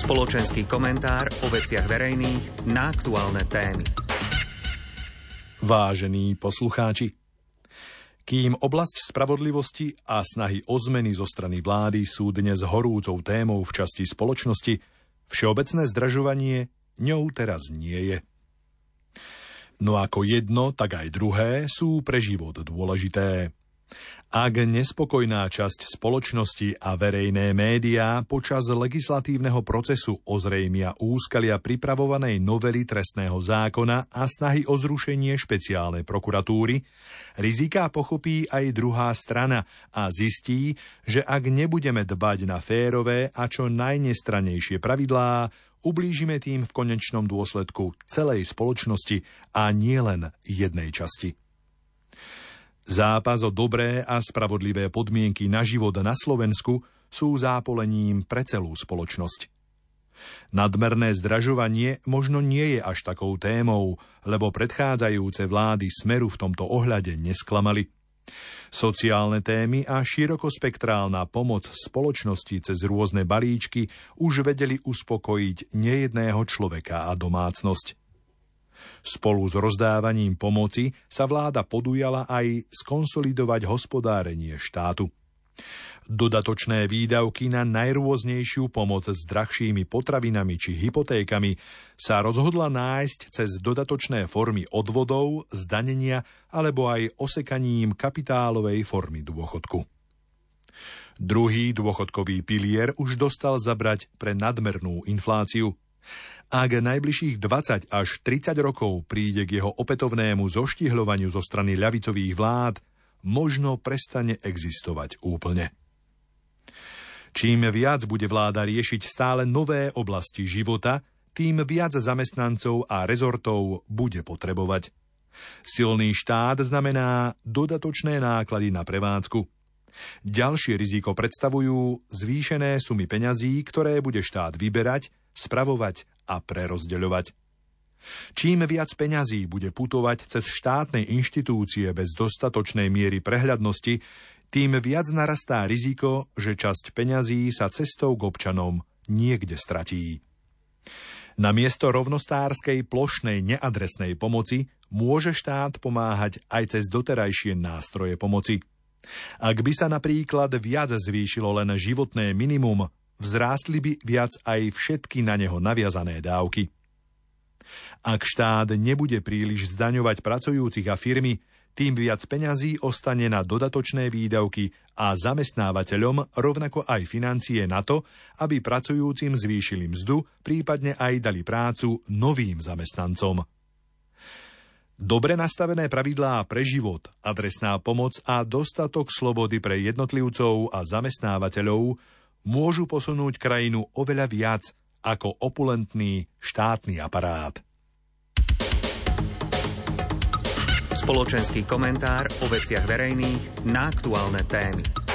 Spoločenský komentár o veciach verejných na aktuálne témy. Vážení poslucháči, kým oblasť spravodlivosti a snahy o zmeny zo strany vlády sú dnes horúcou témou v časti spoločnosti, všeobecné zdražovanie ňou teraz nie je. No ako jedno, tak aj druhé sú pre život dôležité. Ak nespokojná časť spoločnosti a verejné médiá počas legislatívneho procesu ozrejmia úskalia pripravovanej novely trestného zákona a snahy o zrušenie špeciálnej prokuratúry, riziká pochopí aj druhá strana a zistí, že ak nebudeme dbať na férové a čo najnestrannejšie pravidlá, ublížime tým v konečnom dôsledku celej spoločnosti a nielen jednej časti. Zápas o dobré a spravodlivé podmienky na život na Slovensku sú zápolením pre celú spoločnosť. Nadmerné zdražovanie možno nie je až takou témou, lebo predchádzajúce vlády Smeru v tomto ohľade nesklamali. Sociálne témy a širokospektrálna pomoc spoločnosti cez rôzne balíčky už vedeli uspokojiť nejedného človeka a domácnosť. Spolu s rozdávaním pomoci sa vláda podujala aj skonsolidovať hospodárenie štátu. Dodatočné výdavky na najrôznejšiu pomoc s drahšími potravinami či hypotékami sa rozhodla nájsť cez dodatočné formy odvodov, zdanenia alebo aj osekaním kapitálovej formy dôchodku. Druhý dôchodkový pilier už dostal zabrať pre nadmernú infláciu. Ak najbližších 20 až 30 rokov príde k jeho opätovnému zoštihľovaniu zo strany ľavicových vlád, možno prestane existovať úplne. Čím viac bude vláda riešiť stále nové oblasti života, tým viac zamestnancov a rezortov bude potrebovať. Silný štát znamená dodatočné náklady na prevádzku. Ďalšie riziko predstavujú zvýšené sumy peňazí, ktoré bude štát vyberať, spravovať a prerozdeľovať. Čím viac peňazí bude putovať cez štátne inštitúcie bez dostatočnej miery prehľadnosti, tým viac narastá riziko, že časť peňazí sa cestou k občanom niekde stratí. Namiesto rovnostárskej plošnej neadresnej pomoci môže štát pomáhať aj cez doterajšie nástroje pomoci. Ak by sa napríklad viac zvýšilo len životné minimum, vzrástli by viac aj všetky na neho naviazané dávky. Ak štát nebude príliš zdaňovať pracujúcich a firmy, tým viac peňazí ostane na dodatočné výdavky a zamestnávateľom rovnako aj financie na to, aby pracujúcim zvýšili mzdu, prípadne aj dali prácu novým zamestnancom. Dobre nastavené pravidlá pre život, adresná pomoc a dostatok slobody pre jednotlivcov a zamestnávateľov môžu posunúť krajinu oveľa viac ako opulentný štátny aparát. Spoločenský komentár o veciach verejných na aktuálne témy.